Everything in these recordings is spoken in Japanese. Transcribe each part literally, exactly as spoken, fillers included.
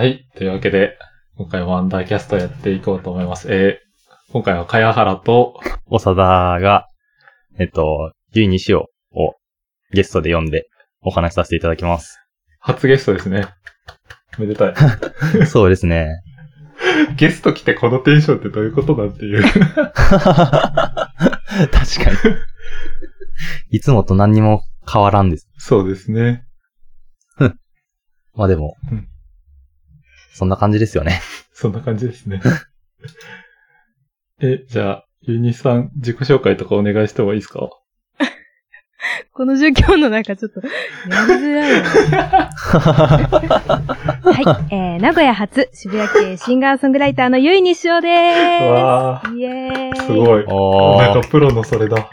はい。というわけで、今回もアンダーキャストやっていこうと思います。えー、今回は茅原と、長田が、えっと、十二子をゲストで呼んでお話しさせていただきます。初ゲストですね。めでたい。そうですね。ゲスト来てこのテンションってどういうことだっていう。確かに。いつもと何にも変わらんです。そうですね。まあでも、うん、そんな感じですよね。そんな感じですね。え、じゃあ、ユニさん、自己紹介とかお願いしてもいいですか？この状況の中ちょっと、やりづらいな。はい、えー、名古屋発渋谷系シンガーソングライターのゆいにしおでーす。わー。イエーイ。すごい。おー。なんかプロのそれだ。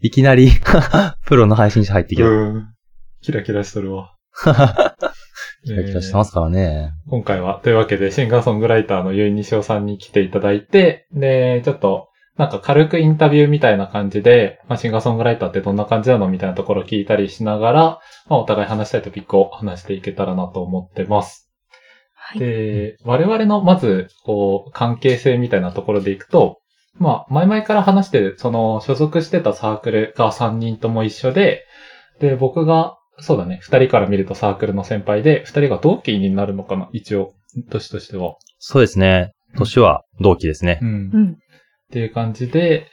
いきなり、プロの配信者入ってきた。うん。キラキラしとるわ。キラキラしてますからね、えー。今回は、というわけで、シンガーソングライターのゆいにしおさんに来ていただいて、で、ちょっと、なんか軽くインタビューみたいな感じで、まあ、シンガーソングライターってどんな感じなのみたいなところを聞いたりしながら、まあ、お互い話したいトピックを話していけたらなと思ってます。はい、で、我々の、まず、こう、関係性みたいなところでいくと、まあ、前々から話してる、その、所属してたサークルがさんにんとも一緒で、で、僕が、そうだね、ふたりから見るとサークルの先輩で、ふたりが同期になるのかな、一応、年としては。そうですね。年は同期ですね。うん。うん、っていう感じで、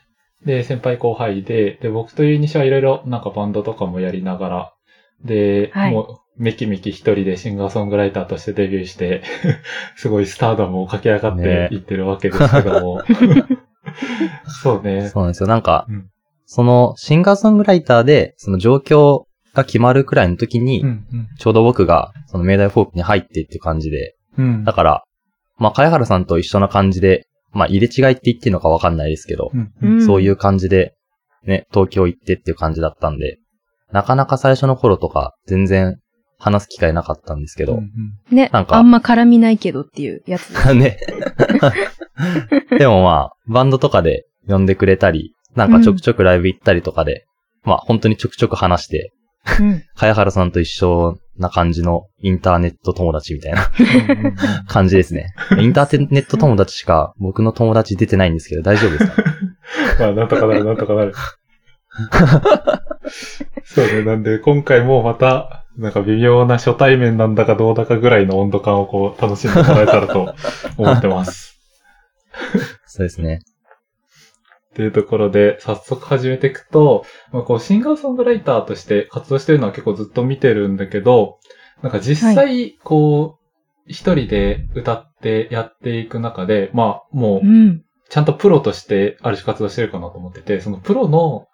で、先輩後輩で、で、僕というにしはいろいろ、なんかバンドとかもやりながら、で、はい、もう、めきめき一人でシンガーソングライターとしてデビューして、すごいスターダムを駆け上がっていってるわけですけども。ねそうね。そうなんですよ。なんか、うん、その、シンガーソングライターで、その状況が決まるくらいの時に、うんうん、ちょうど僕が、その、明大フォークに入ってっていう感じで、うん、だから、まあ、茅原さんと一緒な感じで、まあ、入れ違いって言っていいのかわかんないですけど、うんうん、そういう感じで、ね、東京行ってっていう感じだったんで、なかなか最初の頃とか、全然、話す機会なかったんですけど、うんうん、ね、なんか、あんま絡みないけどっていうやつですね。でもまあ、バンドとかで呼んでくれたり、なんかちょくちょくライブ行ったりとかで、うん、まあ本当にちょくちょく話して、うん、茅原さんと一緒な感じのインターネット友達みたいな感じですね。インターネット友達しか僕の友達出てないんですけど大丈夫ですか？まあなんとかなる、なんとかなる。そうね、なんで今回もまた、なんか微妙な初対面なんだかどうだかぐらいの温度感をこう楽しんでもらえたらと思ってます。そうですね。というところで早速始めていくと、まあ、こうシンガーソングライターとして活動してるのは結構ずっと見てるんだけど、なんか実際こう一人で歌ってやっていく中で、まあもうちゃんとプロとしてある種活動してるかなと思ってて、そのプロの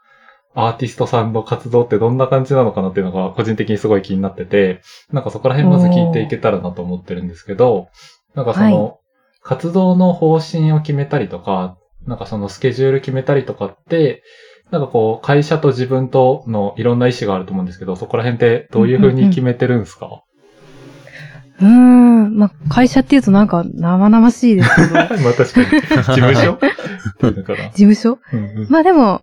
アーティストさんの活動ってどんな感じなのかなっていうのが個人的にすごい気になってて、なんかそこら辺まず聞いていけたらなと思ってるんですけど、なんかその、はい、活動の方針を決めたりとか、なんかそのスケジュール決めたりとかって、なんかこう会社と自分とのいろんな意思があると思うんですけど、そこら辺ってどういう風に決めてるんですか？うーん、まあ、会社っていうとなんか生々しいですけど。まあ確かに。事務所っていうのかな。事務所、うんうん、まあでも、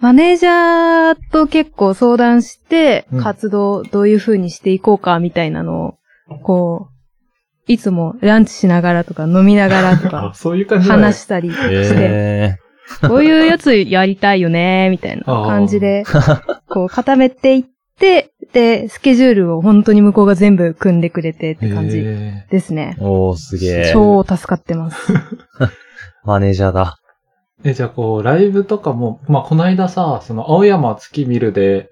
マネージャーと結構相談して、活動どういう風にしていこうかみたいなのを、こう、いつもランチしながらとか飲みながらとか話したりして、こういうやつやりたいよねみたいな感じでこう固めていって、でスケジュールを本当に向こうが全部組んでくれてって感じですね。おーすげえ。超助かってます。マネージャーだ。え、じゃあこうライブとかも、まあこの間さ、その青山月見るで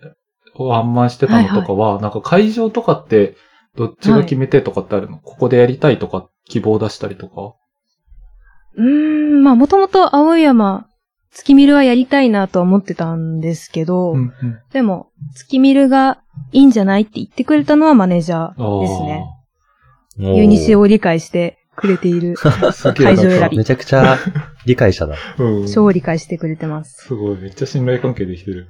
ワンマンしてたのとかは、はいはい、なんか会場とかって。どっちが決めてとかってあるの？はい、ここでやりたいとか希望出したりとか？うーん、まあもともと青山、月見るはやりたいなとは思ってたんですけど、うんうん、でも月見るがいいんじゃないって言ってくれたのはマネージャーですね。ユニシを理解してくれている会場選び。めちゃくちゃ理解者だ。うん、超理解してくれてます。すごい、めっちゃ信頼関係できてる。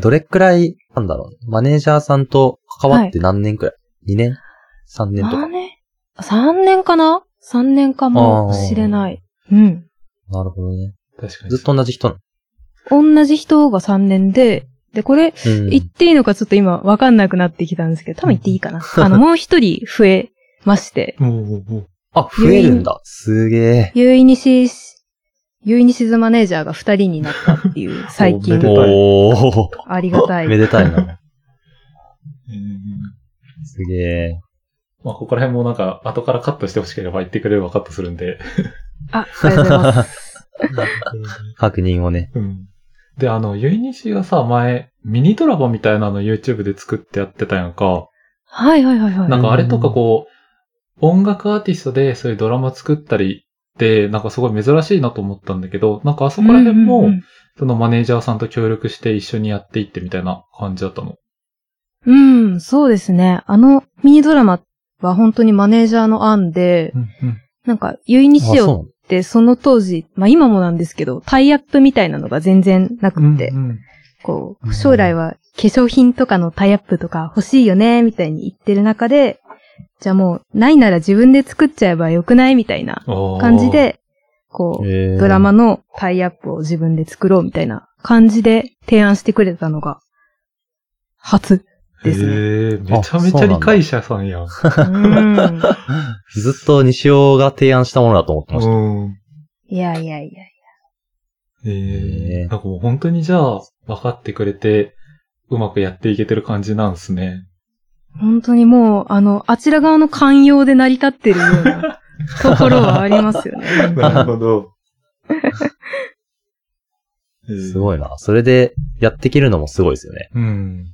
どれくらい、なんだろう、マネージャーさんと関わって何年くらい、はい、?に 年 ?さん 年とか。さんねんかな ?さん 年かもしれない。うん。なるほどね。確かに。ずっと同じ人なの？同じ人がさんねんで、で、これ、うん、言っていいのかちょっと今わかんなくなってきたんですけど、多分言っていいかな。あの、もう一人増えまして。おうおうおう、あ、増えるんだ。すげえ。ユイニシ、ユイニシズマネージャーが二人になったっていう、最近の。おー。ありがたい。めでたいな。うん、すげえ。まあ、ここら辺もなんか、後からカットしてほしければ言ってくれればカットするんで。あ、ありがとうございます。確認をね。うん。で、あの、ゆいにしがさ、前、ミニドラマみたいなの YouTube で作ってやってたやんか。はいはいはいはい。なんかあれとかこう、音楽アーティストでそういうドラマ作ったりって、なんかすごい珍しいなと思ったんだけど、なんかあそこら辺も、うんうんうん、そのマネージャーさんと協力して一緒にやっていってみたいな感じだったの。うん、そうですね。あのミニドラマは本当にマネージャーの案で、うんうん、なんか、ゆいにしを、で、その当時、まあ今もなんですけど、タイアップみたいなのが全然なくて、うんうん、こう、将来は化粧品とかのタイアップとか欲しいよね、みたいに言ってる中で、じゃあもう、ないなら自分で作っちゃえばよくないみたいな感じで、こう、ドラマのタイアップを自分で作ろうみたいな感じで提案してくれたのが、初ですね。へー、めちゃめちゃ理解者さんやん。うんずっと西尾が提案したものだと思ってました。うんいやいやいやいや。えー、なんかもう本当にじゃあ分かってくれてうまくやっていけてる感じなんですね。本当にもうあのあちら側の寛容で成り立ってるようなところはありますよね。なるほど。すごいな。それでやっていけるのもすごいですよね。うん。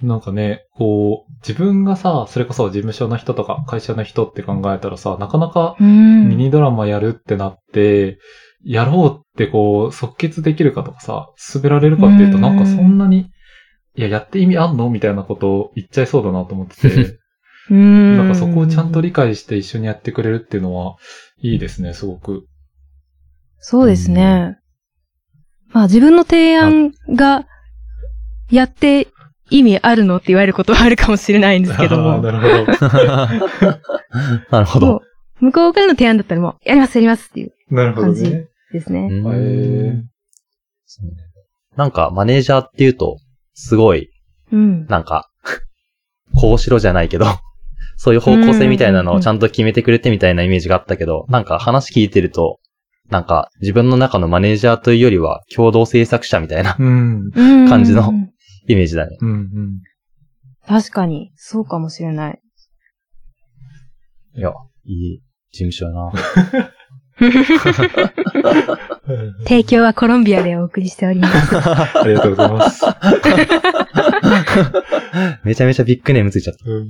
なんかね、こう、自分がさ、それこそ事務所の人とか会社の人って考えたらさ、なかなかミニドラマやるってなって、やろうってこう、即決できるかとかさ、滑られるかっていうと、なんかそんなに、いや、やって意味あんのみたいなことを言っちゃいそうだなと思ってて、なんかそこをちゃんと理解して一緒にやってくれるっていうのは、いいですね、すごく。そうですね。まあ自分の提案が、やって、意味あるのって言われることはあるかもしれないんですけども。なるほど。なるほど。向こうからの提案だったらもう、やりますやりますっていう感じですね。なるほどね。へー。なんかマネージャーっていうと、すごい、うん、なんか、こうしろじゃないけど、そういう方向性みたいなのをちゃんと決めてくれてみたいなイメージがあったけど、なんか話聞いてると、なんか自分の中のマネージャーというよりは共同制作者みたいな感じの、うんイメージだね。うんうん。確かに、そうかもしれない。いや、いい事務所だな。提供はコロンビアでお送りしております。ありがとうございます。めちゃめちゃビッグネームついちゃった。うん、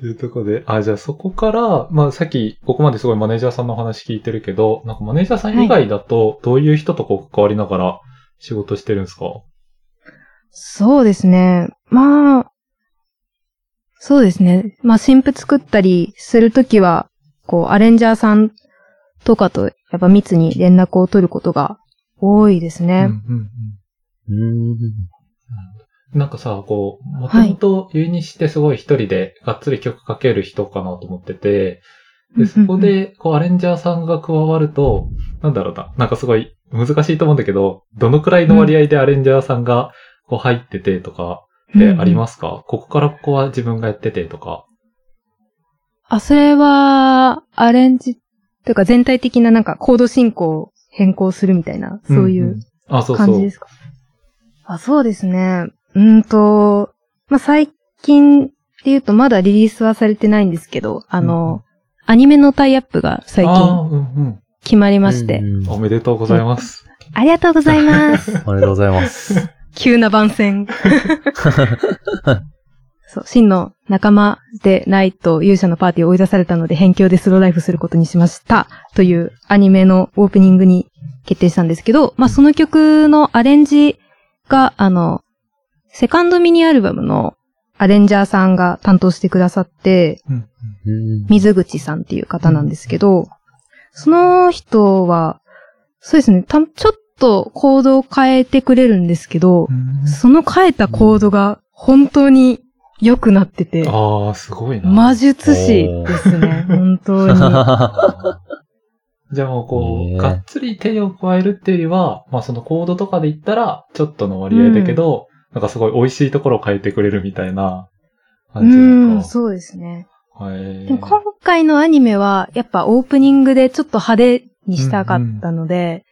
というところで、あ、じゃあそこから、まあさっき、ここまですごいマネージャーさんの話聞いてるけど、なんかマネージャーさん以外だと、どういう人とこう関わりながら仕事してるんですか？そうですね。まあ、そうですね。まあ、新譜作ったりするときは、こう、アレンジャーさんとかと、やっぱ密に連絡を取ることが多いですね。うんうんうん、うんなんかさ、こう、もともとユニシってすごい一人でがっつり曲かける人かなと思ってて、でそこで、こう、アレンジャーさんが加わると、なんだろうな、なんかすごい難しいと思うんだけど、どのくらいの割合でアレンジャーさんが、うん、こう入っててとかってありますか、うん、ここからここは自分がやっててとか。あ、それは、アレンジというか全体的ななんかコード進行を変更するみたいな、そういう感じですか、うんうん、あ、そうそう。あ、そうですね。うんと、まあ、最近っていうとまだリリースはされてないんですけど、あの、うん、アニメのタイアップが最近決まりまして。うんうん、おめでとうございます。ありがとうございます。ありがとうございます。急な番宣そう、真の仲間でないと勇者のパーティーを追い出されたので辺境でスローライフすることにしましたというアニメのオープニングに決定したんですけど、まあその曲のアレンジがあのセカンドミニアルバムのアレンジャーさんが担当してくださって、うんうん、水口さんっていう方なんですけど、その人はそうですね、たちょっとちょっとコードを変えてくれるんですけど、その変えたコードが本当に良くなってて、ああすごいな、魔術師ですね本当に。じゃあもうこう、えー、がっつり手を加えるっていうよりは、まあそのコードとかで言ったら、ちょっとの割合だけど、うん、なんかすごい美味しいところを変えてくれるみたいな感じなのか。うん、そうですね。はい。でも今回のアニメは、やっぱオープニングでちょっと派手にしたかったので、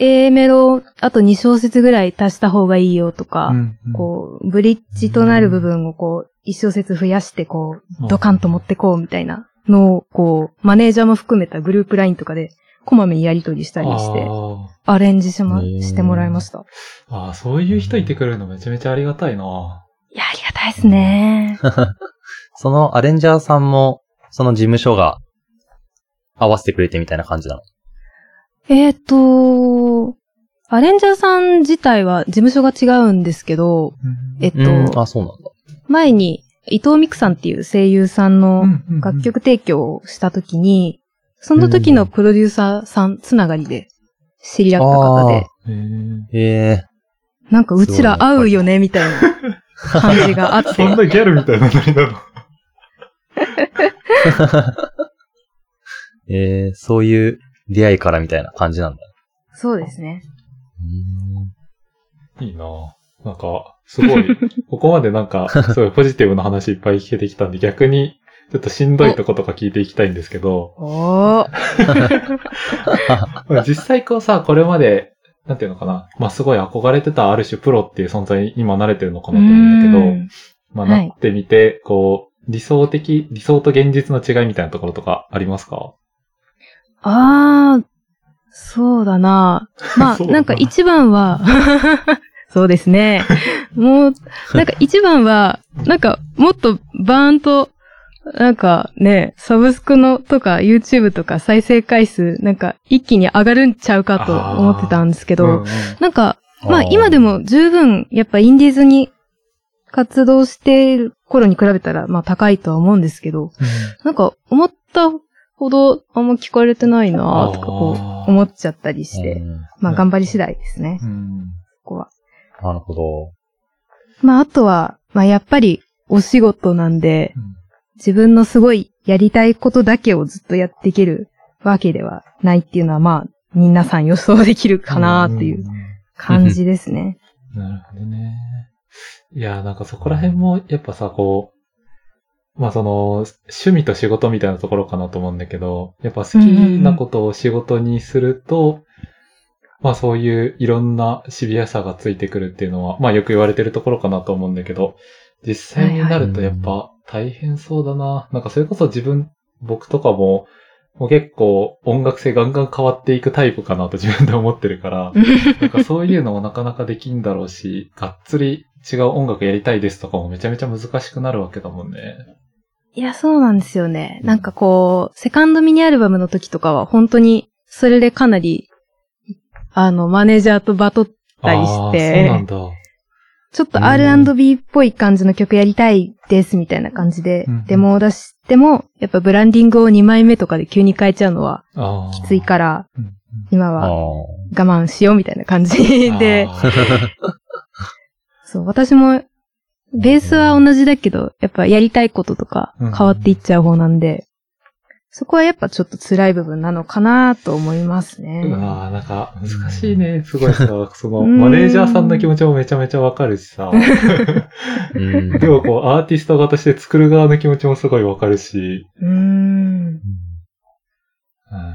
うんうん、A メロ、あとに小節ぐらい足した方がいいよとか、うんうん、こう、ブリッジとなる部分をこう、いち小節増やしてこう、ドカンと持ってこうみたいな。の、こう、マネージャーも含めたグループ ライン とかで、こまめにやり取りしたりして、アレンジしま、してもらいました。ああ、そういう人いてくれるのめちゃめちゃありがたいな。いや、ありがたいですね。そのアレンジャーさんも、その事務所が合わせてくれてみたいな感じなの？えーと、アレンジャーさん自体は事務所が違うんですけど、うん、えっと、うん、あ、そうなんだ。前に、伊藤美久さんっていう声優さんの楽曲提供をしたときに、うんうんうん、その時のプロデューサーさんつながりで知り合った方で、へえー、なんかうちら合うよねみたいな感じがあって、そんなギャルみたいな何だろう、えー、そういう出会いからみたいな感じなんだ。そうですね。うーん、いいなぁ。なんか、すごい、ここまでなんか、すごいポジティブな話いっぱい聞けてきたんで、逆に、ちょっとしんどいとことか聞いていきたいんですけど。おー実際こうさ、これまで、なんていうのかな、まあすごい憧れてたある種プロっていう存在に今慣れてるのかなと思うんだけど、まあなってみて、はい、こう、理想的、理想と現実の違いみたいなところとかありますか？あー、そうだな。まあ、なんか一番は、そうですね。もう、なんか一番は、なんかもっとバーンと、なんかね、サブスクのとか YouTube とか再生回数、なんか一気に上がるんちゃうかと思ってたんですけど、うんうん、なんか、まあ今でも十分、やっぱインディーズに活動している頃に比べたら、まあ高いとは思うんですけど、うん、なんか思ったほどあんま聞かれてないなとかこう思っちゃったりして、まあ頑張り次第ですね、うん、ここは。なるほど。まあ、あとは、まあ、やっぱり、お仕事なんで、うん、自分のすごいやりたいことだけをずっとやっていけるわけではないっていうのは、まあ、皆さん予想できるかなっていう感じですね。うんうんうん、なるほどね。いや、なんかそこら辺も、やっぱさ、こう、まあ、その、趣味と仕事みたいなところかなと思うんだけど、やっぱ好きなことを仕事にすると、うんうんうん、まあそういういろんなシビアさがついてくるっていうのは、まあよく言われてるところかなと思うんだけど、実際になるとやっぱ大変そうだな。はいはい、なんかそれこそ自分、僕とかも、もう結構音楽性ガンガン変わっていくタイプかなと自分で思ってるから、なんかそういうのもなかなかできんだろうし、がっつり違う音楽やりたいですとかもめちゃめちゃ難しくなるわけだもんね。いや、そうなんですよね。なんかこう、セカンドミニアルバムの時とかは本当にそれでかなりあの、マネージャーとバトったりして、そうなんだ、ちょっと アールアンドビー っぽい感じの曲やりたいですみたいな感じで、うん、デモを出しても、やっぱブランディングをにまいめとかで急に変えちゃうのはきついから、今は我慢しようみたいな感じで、そう、私もベースは同じだけど、やっぱやりたいこととか変わっていっちゃう方なんで、そこはやっぱちょっと辛い部分なのかなと思いますね。うわぁ、なんか難しいね。すごいさ、そのマネージャーさんの気持ちもめちゃめちゃわかるしさ。でもこう、アーティスト側として作る側の気持ちもすごいわかるし。うーん。うん、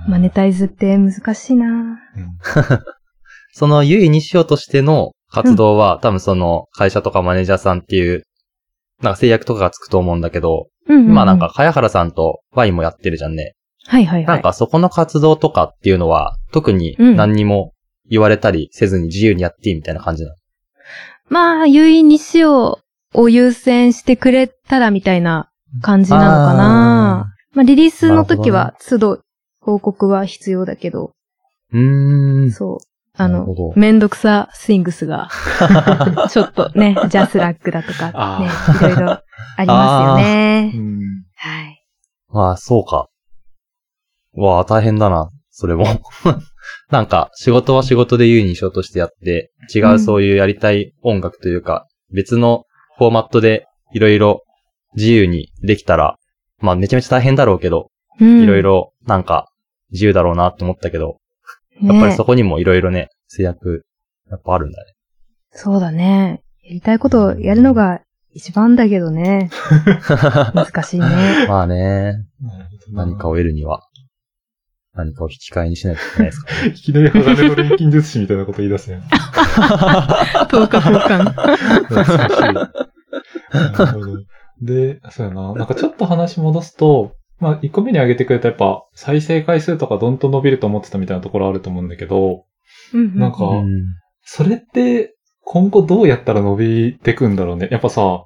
マネタイズって難しいな、うん、そのゆいにしおとしての活動は、うん、多分その会社とかマネージャーさんっていう、なんか制約とかがつくと思うんだけど、うんうんうん、今なんか、茅原さんとワインもやってるじゃんね。はいはいはい。なんかそこの活動とかっていうのは、特に何にも言われたりせずに自由にやっていいみたいな感じなの？うん、まあ、ゆいにしおを優先してくれたらみたいな感じなのかな。あ、まあ、リリースの時は都度報告は必要だけど。うーん。そう。あの、めんどくさスイングスが、ちょっとね、ジャスラックだとか、ね、いろいろありますよね。うん、はい。まあ、そうか。わあ、大変だな、それも。なんか、仕事は仕事で優にしようとしてやって、違うそういうやりたい音楽というか、うん、別のフォーマットでいろいろ自由にできたら、まあ、めちゃめちゃ大変だろうけど、いろいろ、なんか、自由だろうなって思ったけど、やっぱりそこにもいろいろね、制約、やっぱあるんだね。そうだね。やりたいことをやるのが一番だけどね。難しいね。まあね。何かを得るには、何かを引き換えにしないといけないですから、ね。いきなり鋼の錬金術師みたいなこと言い出すね。等価交換。なるほど。で、そうやな。なんかちょっと話戻すと、まあ、いっこめに挙げてくれたやっぱ、再生回数とかどんと伸びると思ってたみたいなところあると思うんだけど、うんうん、なんか、うん、それって、今後どうやったら伸びてくんだろうね。やっぱさ、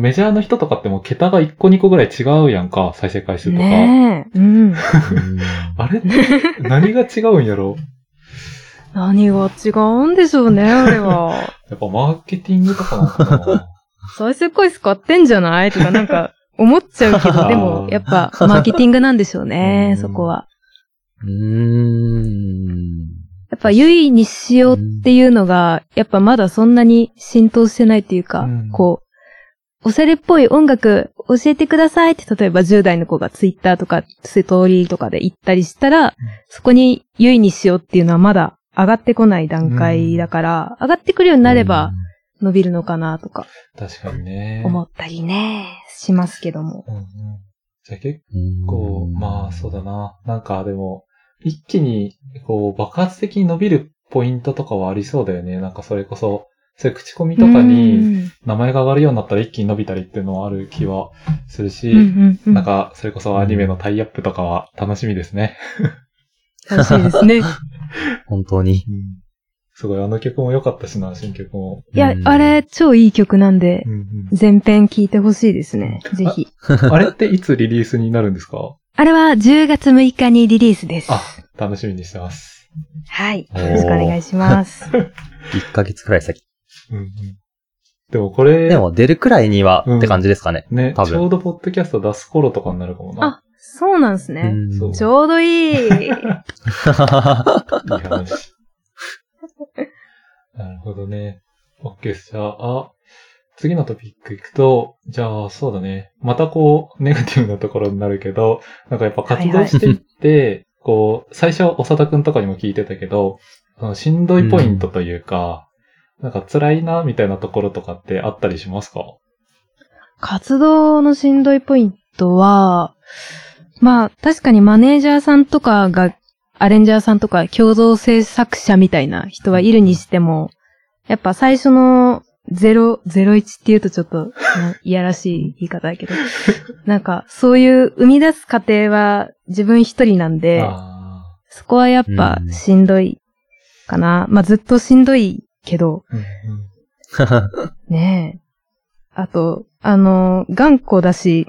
メジャーの人とかってもう桁がいっこにこぐらい違うやんか、再生回数とか。ねえ。うん。あれって、何が違うんやろ？何が違うんでしょうね、あれは。やっぱマーケティングとかなのかな。再生回数買ってんじゃないとかなんか思っちゃうけど、でもやっぱマーケティングなんでしょうね、そこは。うーん。やっぱ優位にしようっていうのが、やっぱまだそんなに浸透してないっていうか、うん、こう、おしゃれっぽい音楽教えてくださいって、例えばじゅう代の子がツイッターとかストーリーとかで言ったりしたら、うん、そこに優位にしようっていうのはまだ上がってこない段階だから、うん、上がってくるようになれば伸びるのかなとか、確かにね、思ったりね、しますけども。うんうん、じゃあ結構、まあそうだな、なんかでも、一気に、こう、爆発的に伸びるポイントとかはありそうだよね。なんかそれこそ、そういう口コミとかに名前が上がるようになったら一気に伸びたりっていうのはある気はするし、うんうんうん、なんかそれこそアニメのタイアップとかは楽しみですね。楽しみですね。本当に、うん。すごい、あの曲も良かったしな、新曲も。いや、うん、あれ、超いい曲なんで、全編聴いてほしいですね。ぜひ。あ、あれっていつリリースになるんですか？あれはじゅうがつむいかにリリースです。あ、楽しみにしてます。はい。よろしくお願いします。いっかげつくらい先。うんうん、でもこれ。でも出るくらいにはって感じですかね。うん、ね、多分。ちょうどポッドキャスト出す頃とかになるかもな。あ、そうなんですね。ちょうどいい。いい話。なるほどね。OK です。じゃあ、次のトピックいくと、じゃあそうだね。またこう、ネガティブなところになるけど、なんかやっぱ活動していって、はいはい、こう、最初は長田くんとかにも聞いてたけど、そのしんどいポイントというか、うん、なんか辛いなみたいなところとかってあったりしますか？活動のしんどいポイントは、まあ確かにマネージャーさんとかが、アレンジャーさんとか共同制作者みたいな人はいるにしても、やっぱ最初の、ゼロ、ゼロ一って言うとちょっと、いやらしい言い方だけど、なんか、そういう生み出す過程は自分一人なんで、そこはやっぱしんどいかな。うん、まあ、ずっとしんどいけど、ねえ。あと、あの、頑固だし、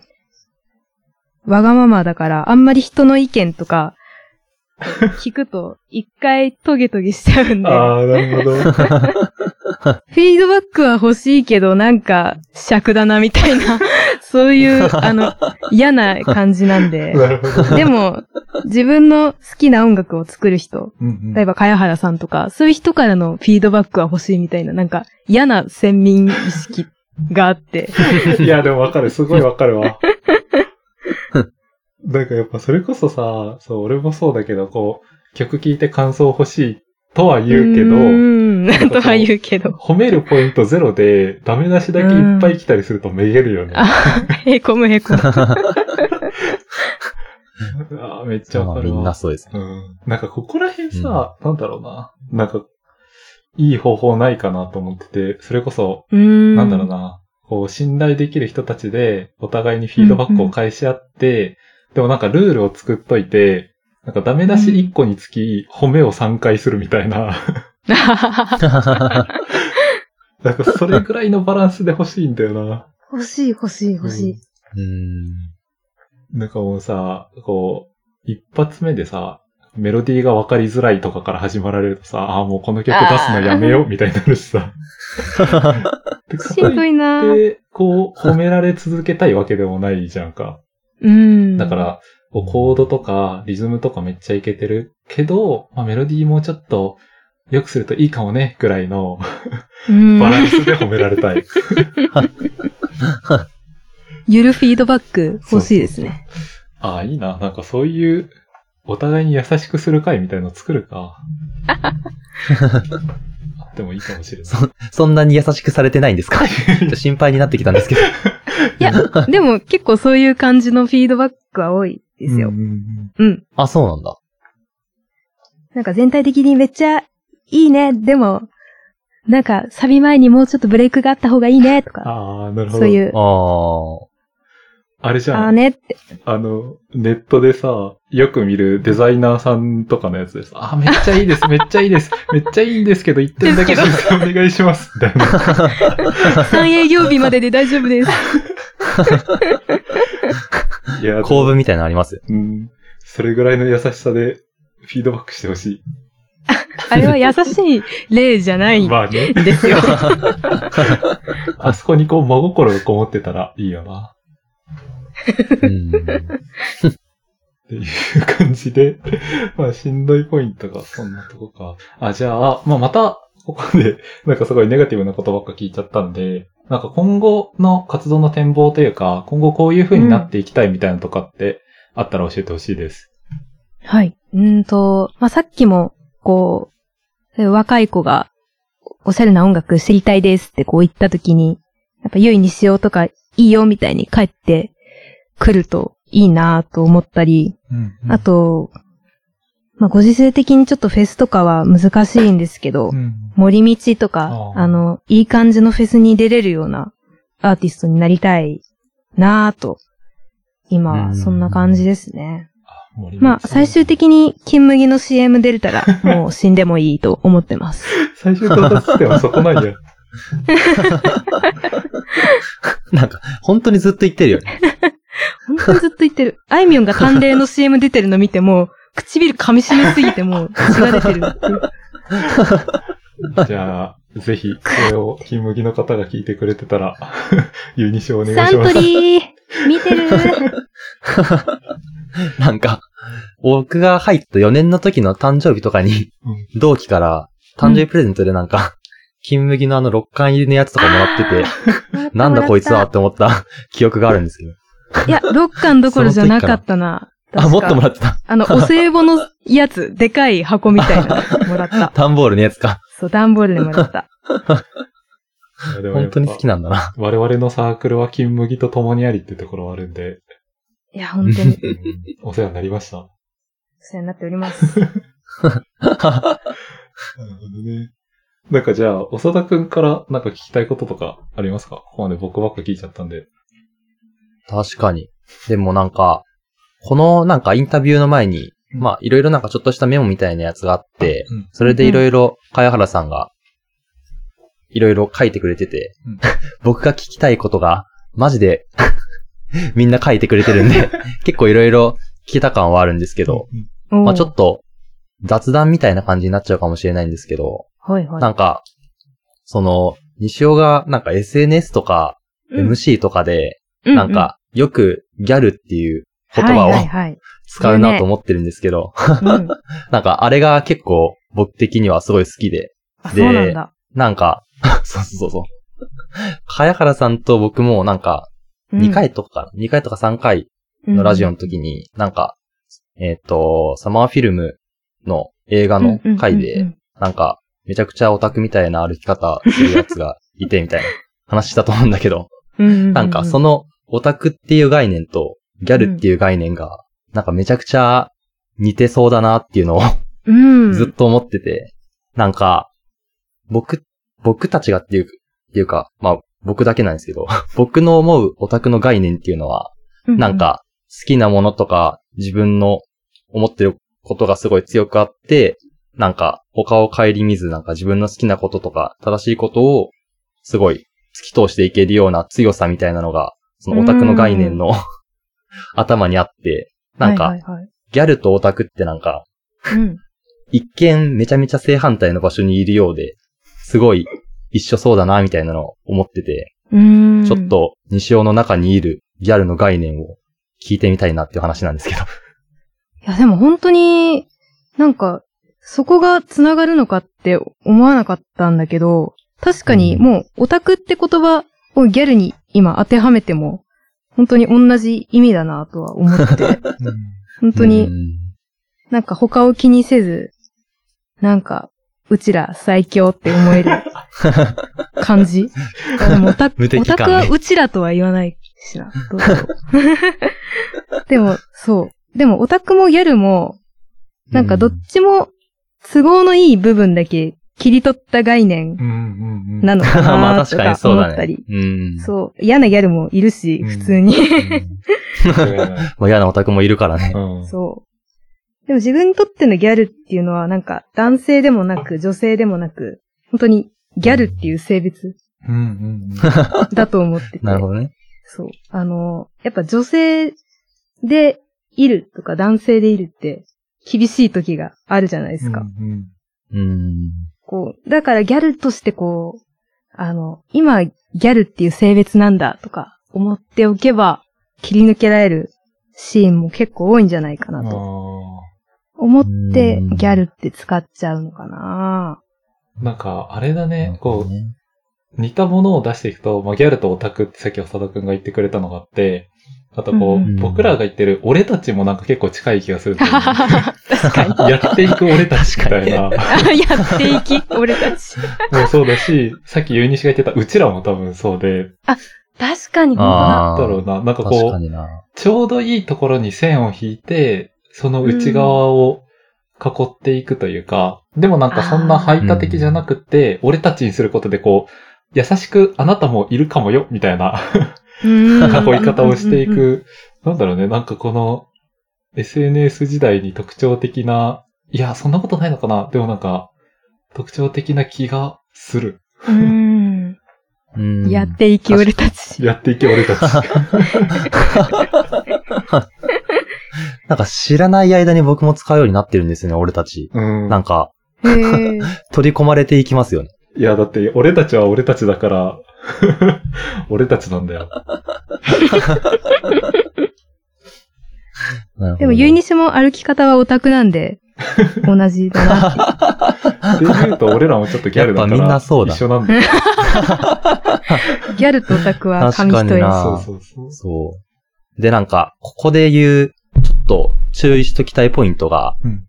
わがままだから、あんまり人の意見とか、聞くと、一回トゲトゲしちゃうんで。ああ、なるほど。フィードバックは欲しいけど、なんか、尺だな、みたいな、そういう、あの、嫌な感じなんで。なるほど。でも、自分の好きな音楽を作る人、うんうん、例えば、茅原さんとか、そういう人からのフィードバックは欲しいみたいな、なんか、嫌な先民意識があって。いや、でもわかる。すごいわかるわ。なんかやっぱそれこそさ、そう、俺もそうだけど、こう、曲聴いて感想欲しいとは言うけど、うん、とは言うけど。褒めるポイントゼロで、ダメ出しだけいっぱい来たりするとめげるよね。あ、へこむへこむ。あ、めっちゃわかるわ。みんなそうですね。うん。なんかここら辺さ、うん、なんだろうな。なんか、いい方法ないかなと思ってて、それこそ、うんなんだろうな。こう、信頼できる人たちで、お互いにフィードバックを返し合って、うんうんでもなんかルールを作っといて、なんかダメ出しいっこにつき、褒めをさんかいするみたいな。なんかそれぐらいのバランスで欲しいんだよな。欲しい欲しい欲しい。うん、なんかもうさ、こう、一発目でさ、メロディーが分かりづらいとかから始まられるとさ、ああもうこの曲出すのやめようみたいになるしさ。しんどいな。で、こう、褒められ続けたいわけでもないじゃんか。うん、だから、コードとかリズムとかめっちゃいけてるけど、まあ、メロディーもちょっと良くするといいかもね、ぐらいのバランスで褒められたい。ゆるフィードバック欲しいですね。そうそうそうああ、いいな。なんかそういうお互いに優しくする会みたいの作るか。あってもいいかもしれない。そ、そんなに優しくされてないんですか？ちょっと心配になってきたんですけど。いや、でも結構そういう感じのフィードバックは多いですよ。うん。うん。あ、そうなんだ。なんか全体的にめっちゃいいね、でも、なんかサビ前にもうちょっとブレイクがあった方がいいね、とか。ああ、なるほど。そういう。ああ。あれじゃん。あーねって。あの、ネットでさ、よく見るデザイナーさんとかのやつです。あ、めっちゃいいです、めっちゃいいです、めっちゃいいんですけど、いってんだけ審査お願いします、みたいな。さん営業日までで大丈夫です。いや、構文みたいなのありますよ。うん。それぐらいの優しさでフィードバックしてほしい。あれは優しい例じゃないんですよ。あそこにこう真心がこもってたらいいよな。うんっていう感じで、まあしんどいポイントがそんなとこか。あ、じゃあ、まあまた、ここで、なんかすごいネガティブなことばっか聞いちゃったんで、なんか今後の活動の展望というか、今後こういう風になっていきたいみたいなとかってあったら教えてほしいです。うん、はい。うんと、まあさっきも、こう、若い子がおしゃれな音楽知りたいですってこう言ったときに、やっぱユイにしようとかいいよみたいに帰ってくるといいなぁと思ったり、うんうん、あと、まあ、ご時世的にちょっとフェスとかは難しいんですけど、うん、森道とか、あの、いい感じのフェスに出れるようなアーティストになりたいなぁと、今はそんな感じですね。うんうん、まあ、最終的に金麦の シーエム 出れたらもう死んでもいいと思ってます。最終到達点はそこないよ。なんか本当にずっと言ってるよね。本当にずっと言ってる。あいみょんが淡麗の シーエム 出てるの見ても唇噛み締めすぎてもう血が出てるって。じゃあぜひこれを金麦の方が聞いてくれてたらユニショお願いします。サントリー見てる。なんか僕が入ったよねんの時の誕生日とかに、うん、同期から誕生日プレゼントでなんか、うん、金麦のあのろっかん入りのやつとかもらってて、なんだこいつはって思った記憶があるんですけど。いや、ろっかんどころじゃなかったな。あ、もっともらってた。あの、お歳暮のやつ、でかい箱みたいなのもらった。段ボールのやつか。そう、段ボールでもらった。本当に好きなんだな。我々のサークルは金麦と共にありってところはあるんで。いや、本当に。お世話になりました。お世話になっております。なるほどね。なんかじゃあ、長田くんからなんか聞きたいこととかありますか？ここまで僕ばっか聞いちゃったんで。確かに。でもなんか、このなんかインタビューの前に、うん、まあいろいろなんかちょっとしたメモみたいなやつがあって、うん、それでいろいろ茅原さんがいろいろ書いてくれてて、うん、僕が聞きたいことがマジでみんな書いてくれてるんで、結構いろいろ聞けた感はあるんですけど、うん、まあちょっと雑談みたいな感じになっちゃうかもしれないんですけど、はいはい、なんか、その、西尾が、なんか エスエヌエス とか、エムシー とかで、うん、なんか、よくギャルっていう言葉を、はいはい、はい、使うなと思ってるんですけど、うん、なんか、あれが結構、僕的にはすごい好きで、で、そうなんだ、なんか、そうそうそう、茅原さんと僕も、なんか、にかいとか、うん、にかいとかさんかいのラジオの時に、なんか、えっと、サマーフィルムの映画の回で、なんか、めちゃくちゃオタクみたいな歩き方するやつがいてみたいな話したと思うんだけど、なんかそのオタクっていう概念とギャルっていう概念がなんかめちゃくちゃ似てそうだなっていうのをずっと思ってて、なんか僕、僕たちがっていう、っていうか、まあ僕だけなんですけど、僕の思うオタクの概念っていうのは、なんか好きなものとか自分の思ってることがすごい強くあって、なんか、他を顧みず、なんか自分の好きなこととか、正しいことを、すごい、突き通していけるような強さみたいなのが、そのオタクの概念の頭にあって、なんか、はいはいはい、ギャルとオタクってなんか、うん、一見めちゃめちゃ正反対の場所にいるようで、すごい一緒そうだな、みたいなのを思ってて、うーん、ちょっと西尾の中にいるギャルの概念を聞いてみたいなっていう話なんですけど。いや、でも本当に、なんか、そこが繋がるのかって思わなかったんだけど、確かにもうオタクって言葉をギャルに今当てはめても、本当に同じ意味だなとは思って、本当になんか他を気にせず、なんか、うちら最強って思える感じでもオタク、無敵感ね、オタクはうちらとは言わないしな。どうぞでも、そう。でもオタクもギャルも、なんかどっちも都合のいい部分だけ切り取った概念なのかなとか思ったり。そう。嫌なギャルもいるし、普通に。もう嫌なオタクもいるからね。そう。でも自分にとってのギャルっていうのはなんか男性でもなく女性でもなく本当にギャルっていう性別だと思ってて。なるほどね。そう。あの、やっぱ女性でいるとか男性でいるって厳しい時があるじゃないですか。うんうんうん、こう、だからギャルとしてこう、あの、今ギャルっていう性別なんだとか思っておけば切り抜けられるシーンも結構多いんじゃないかなと。思ってギャルって使っちゃうのかな。なんかあれだね、こう似たものを出していくと、まあ、ギャルとオタクってさっき長田くんが言ってくれたのがあって、あとこう、うん、僕らが言ってる俺たちもなんか結構近い気がすると思う。確かに。やっていく俺たちみたいな。やっていき俺たち。もうそうだし、さっきユニシが言ってたうちらも多分そうで。あ、確かに。なんだろうな、なんかこうちょうどいいところに線を引いて。その内側を囲っていくというか、うん、でもなんかそんな排他的じゃなくて、うん、俺たちにすることでこう、優しくあなたもいるかもよ、みたいな囲い方をしていく。なんだろうね、なんかこの エスエヌエス 時代に特徴的な、いや、そんなことないのかな、でもなんか特徴的な気がする。うーんうんやっていき俺たち。やっていき俺たち。なんか知らない間に僕も使うようになってるんですよね、俺たち。うん、なんか、取り込まれていきますよね。いや、だって俺たちは俺たちだから、俺たちなんだよ。でも、ゆいにしも歩き方はオタクなんで、同じだなって。っていうと、俺らもちょっとギャルだから、やっぱみんなそうだ一緒なんだよ。ギャルとオタクは紙一重。そうそうそう。そう。で、なんか、ここで言う、ちょっと注意しときたいポイントが、うん、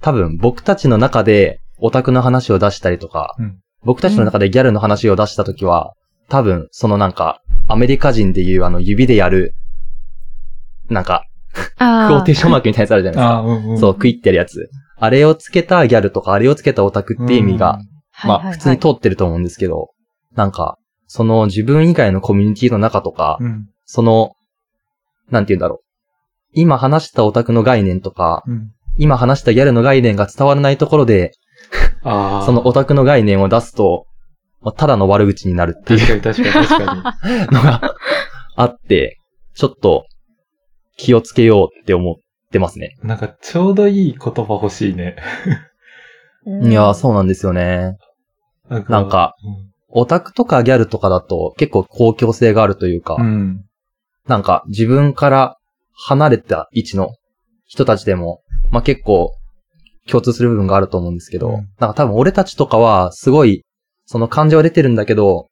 多分僕たちの中でオタクの話を出したりとか、うん、僕たちの中でギャルの話を出したときは、多分そのなんかアメリカ人でいうあの指でやる、なんかあクオーテーションマークみたいなやつあるじゃないですか。うんうん、そう、クイってやるやつ。あれをつけたギャルとか、あれをつけたオタクって意味が、うん、まあ、はいはいはい、普通に通ってると思うんですけど、なんか、その自分以外のコミュニティの中とか、うん、その、なんて言うんだろう。今話したオタクの概念とか、うん、今話したギャルの概念が伝わらないところで、あそのオタクの概念を出すと、まあ、ただの悪口になるっていう。確かに確かに確かに。のがあって、ちょっと気をつけようって思ってますね。なんかちょうどいい言葉欲しいね。いやー、そうなんですよね。なんか、なんかうん、オタクとかギャルとかだと結構公共性があるというか、うん、なんか自分から離れた位置の人たちでも、まあ、結構共通する部分があると思うんですけど、うん、なんか多分俺たちとかはすごい、その感情は出てるんだけど、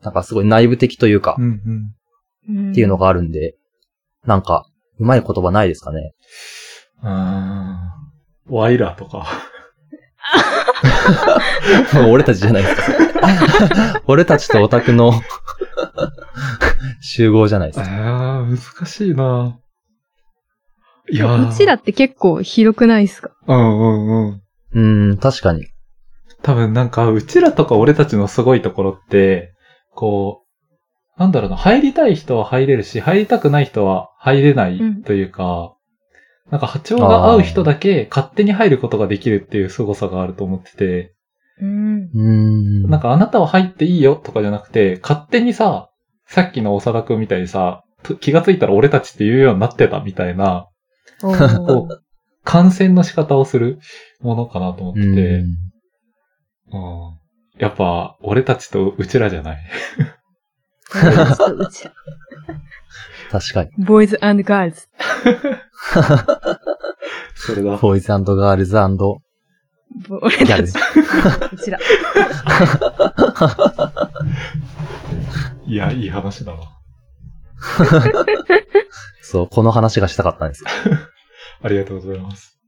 なんかすごい内部的というか、うんうん、っていうのがあるんで、なんか、うまい言葉ないですかね。うーん。ワイラとか。もう俺たちじゃないですか。俺たちとオタクの集合じゃないですか。あー、難しいなぁ。いやうちらって結構広くないですか？うんうんうん。うん、確かに。多分なんか、うちらとか俺たちのすごいところって、こう、なんだろうな、入りたい人は入れるし、入りたくない人は入れないというか、うん、なんか波長が合う人だけ勝手に入ることができるっていう凄さがあると思ってて、うん、なんかあなたは入っていいよとかじゃなくて、勝手にさ、さっきの長田くんみたいにさ、気がついたら俺たちって言うようになってたみたいな、こう感染の仕方をするものかなと思ってて、うんうん、やっぱ俺たちとうちらじゃない。俺たちとうちら。確かに。Boys and girls。それだ。Boys and girls and 俺たちうちら。いや、いい話だわ。そう、この話がしたかったんですよ。ありがとうございます。